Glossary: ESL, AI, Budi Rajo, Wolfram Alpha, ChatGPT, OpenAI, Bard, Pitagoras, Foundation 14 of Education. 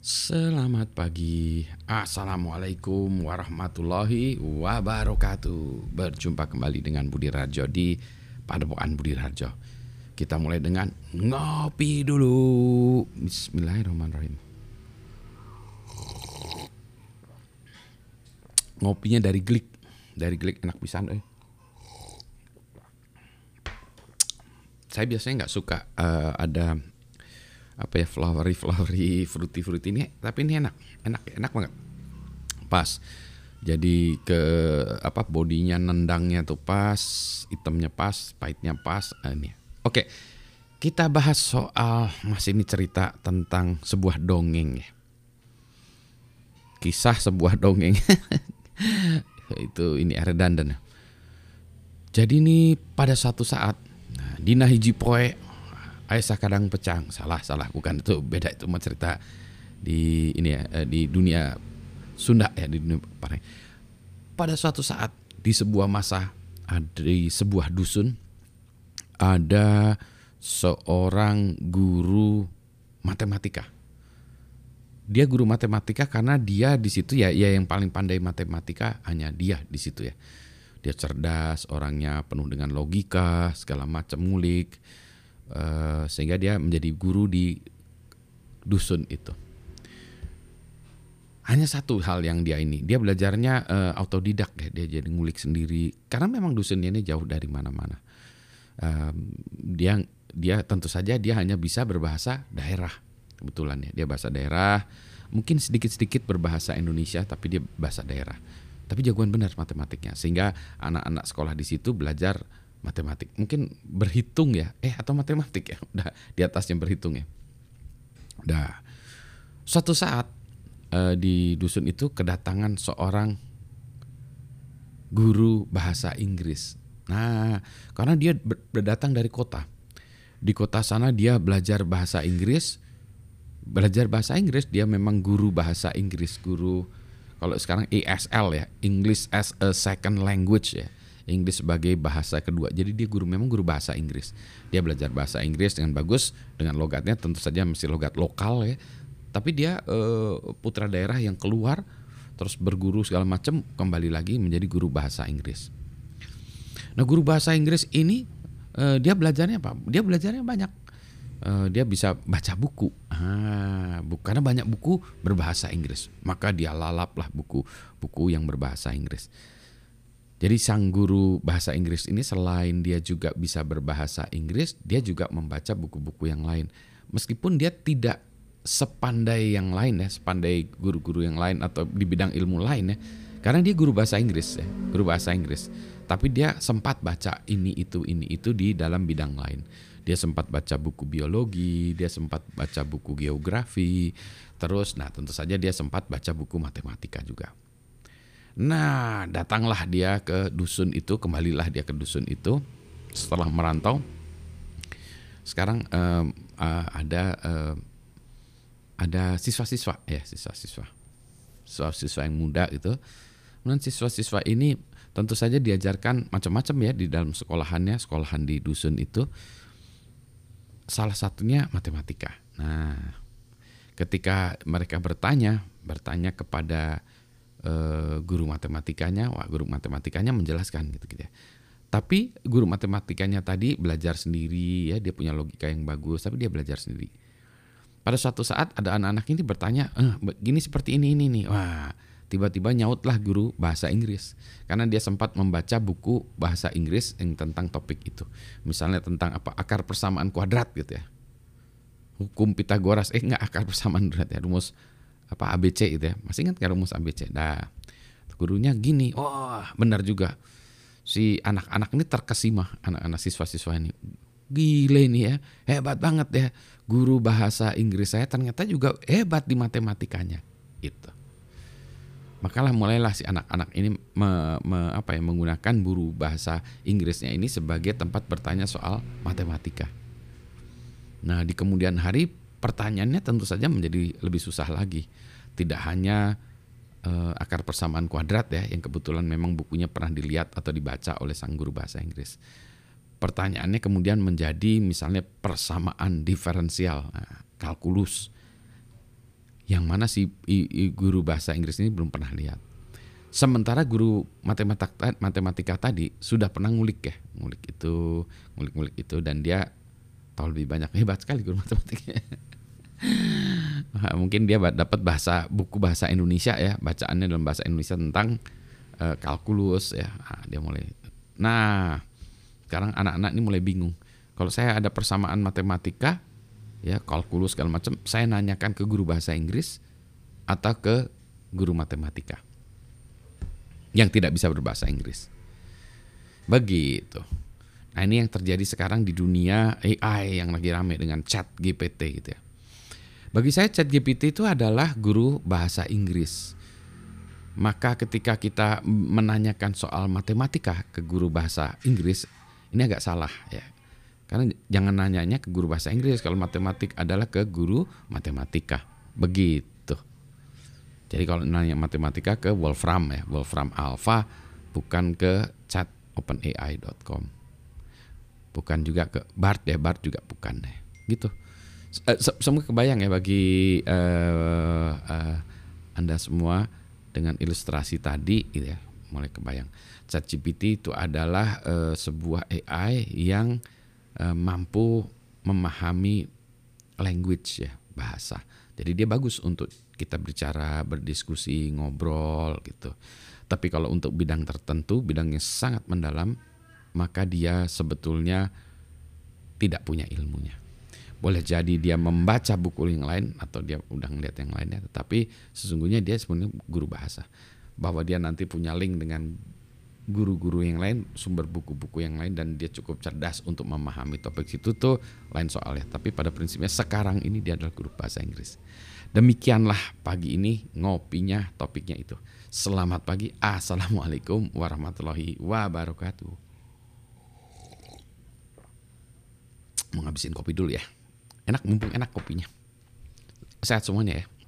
Selamat pagi, Assalamualaikum warahmatullahi wabarakatuh. Berjumpa kembali dengan Budi Rajo di Padepokan Budi Rajo. Kita mulai dengan ngopi dulu. Bismillahirrahmanirrahim. Ngopinya dari Glik. Dari Glik enak pisan. Saya biasanya nggak suka ada apa ya, flowery, fruity ini, tapi ini enak banget, pas. Jadi ke apa, bodinya, nendangnya tuh pas, hitamnya pas, pahitnya pas, ini. Oke, kita bahas soal masih ini cerita tentang sebuah dongeng ya, kisah sebuah dongeng. Itu ini redundant. Jadi ini pada suatu saat, nah, dina hiji poe Aisyah kadang pecang, salah, bukan itu, beda itu mah cerita di ini ya, di dunia Sunda ya, di dunia Pare. Pada suatu saat di sebuah masa, di sebuah dusun ada seorang guru matematika. Dia guru matematika karena dia di situ ya yang paling pandai matematika hanya dia di situ ya. Dia cerdas, orangnya penuh dengan logika, segala macam ngulik. Sehingga dia menjadi guru di dusun itu. Hanya satu hal yang dia ini, dia belajarnya autodidak ya. Dia jadi ngulik sendiri karena memang dusunnya ini jauh dari mana-mana. Dia tentu saja dia hanya bisa berbahasa daerah, kebetulan ya, dia bahasa daerah. Mungkin sedikit-sedikit berbahasa Indonesia, tapi dia bahasa daerah. Tapi jagoan benar matematiknya, sehingga anak-anak sekolah di situ belajar matematik, mungkin berhitung ya, atau matematik ya, udah di atasnya berhitung ya. Udah suatu saat di dusun itu kedatangan seorang guru bahasa Inggris. Nah, karena dia berdatang dari kota, di kota sana dia belajar bahasa Inggris. Dia memang guru bahasa Inggris, guru kalau sekarang ESL ya, English as a Second Language ya, Inggris sebagai bahasa kedua. Jadi dia memang guru bahasa Inggris. Dia belajar bahasa Inggris dengan bagus, dengan logatnya tentu saja mesti logat lokal ya. Tapi dia putra daerah yang keluar terus berguru segala macam, kembali lagi menjadi guru bahasa Inggris. Nah, guru bahasa Inggris ini dia belajarnya apa? Dia belajarnya banyak. Dia bisa baca buku. Karena banyak buku berbahasa Inggris, maka dia lalaplah buku-buku yang berbahasa Inggris. Jadi sang guru bahasa Inggris ini selain dia juga bisa berbahasa Inggris, dia juga membaca buku-buku yang lain. Meskipun dia tidak sepandai yang lain ya, sepandai guru-guru yang lain atau di bidang ilmu lain ya. Karena dia guru bahasa Inggris ya, guru bahasa Inggris. Tapi dia sempat baca ini itu di dalam bidang lain. Dia sempat baca buku biologi, dia sempat baca buku geografi, terus nah tentu saja dia sempat baca buku matematika juga. Nah, datanglah dia ke dusun itu, kembalilah dia ke dusun itu setelah merantau. Sekarang ada siswa-siswa yang muda gitu. Kemudian siswa-siswa ini tentu saja diajarkan macam-macam ya di dalam sekolahan di dusun itu. Salah satunya matematika. Nah, ketika mereka bertanya kepada guru matematikanya, guru matematikanya menjelaskan gitu ya. Tapi guru matematikanya tadi belajar sendiri ya, dia punya logika yang bagus, tapi dia belajar sendiri. Pada suatu saat ada anak-anak ini bertanya, gini seperti ini nih. Wah, tiba-tiba nyautlah guru bahasa Inggris karena dia sempat membaca buku bahasa Inggris yang tentang topik itu. Misalnya tentang apa, akar persamaan kuadrat gitu ya. Hukum Pitagoras, akar persamaan kuadrat ya, rumus apa ABC itu ya, masih ingat gak rumus ABC? Nah, gurunya gini, benar juga. Si anak-anak ini terkesima, anak-anak siswa-siswa ini. Gile ini ya, hebat banget ya. Guru bahasa Inggris saya ternyata juga hebat di matematikanya. Itu. Makalah mulailah si anak-anak ini menggunakan guru bahasa Inggrisnya ini sebagai tempat bertanya soal matematika. Nah, di kemudian hari pertanyaannya tentu saja menjadi lebih susah lagi. Tidak hanya akar persamaan kuadrat ya, yang kebetulan memang bukunya pernah dilihat atau dibaca oleh sang guru bahasa Inggris. Pertanyaannya kemudian menjadi misalnya persamaan diferensial, kalkulus. yang mana si guru bahasa Inggris ini belum pernah lihat. Sementara guru matematika tadi sudah pernah ngulik ya, ngulik itu dan dia tahu lebih banyak. Hebat sekali guru matematiknya. Mungkin dia dapat buku bahasa Indonesia ya, bacaannya dalam bahasa Indonesia tentang kalkulus ya. Nah, dia mulai. Nah, sekarang anak-anak ini mulai bingung. Kalau saya ada persamaan matematika ya, kalkulus segala macam, saya nanyakan ke guru bahasa Inggris atau ke guru matematika yang tidak bisa berbahasa Inggris. Begitu. Nah, ini yang terjadi sekarang di dunia AI yang lagi rame dengan ChatGPT gitu ya. Bagi saya ChatGPT itu adalah guru bahasa Inggris. Maka ketika kita menanyakan soal matematika ke guru bahasa Inggris, ini agak salah ya. Karena jangan nanyanya ke guru bahasa Inggris, kalau matematik adalah ke guru matematika. Begitu. Jadi kalau nanya matematika ke Wolfram ya, Wolfram Alpha, bukan ke chat openai.com. Bukan juga ke Bard ya, Bard juga bukan ya. Gitu. Semua kebayang ya bagi Anda semua dengan ilustrasi tadi gitu ya, mulai kebayang. ChatGPT itu adalah sebuah AI yang mampu memahami language ya, bahasa. Jadi dia bagus untuk kita bicara, berdiskusi, ngobrol gitu. Tapi kalau untuk bidang tertentu, bidang yang sangat mendalam, maka dia sebetulnya tidak punya ilmunya. Boleh jadi dia membaca buku yang lain atau dia udah ngeliat yang lainnya, tetapi sesungguhnya dia sebenarnya guru bahasa. Bahwa dia nanti punya link dengan guru-guru yang lain, sumber buku-buku yang lain, dan dia cukup cerdas untuk memahami topik itu tuh lain soalnya. Tapi pada prinsipnya sekarang ini dia adalah guru bahasa Inggris. Demikianlah pagi ini ngopinya, topiknya itu. Selamat pagi, assalamualaikum warahmatullahi wabarakatuh. Mau ngabisin kopi dulu ya. Enak, mumpung enak kopinya. Sehat semuanya ya.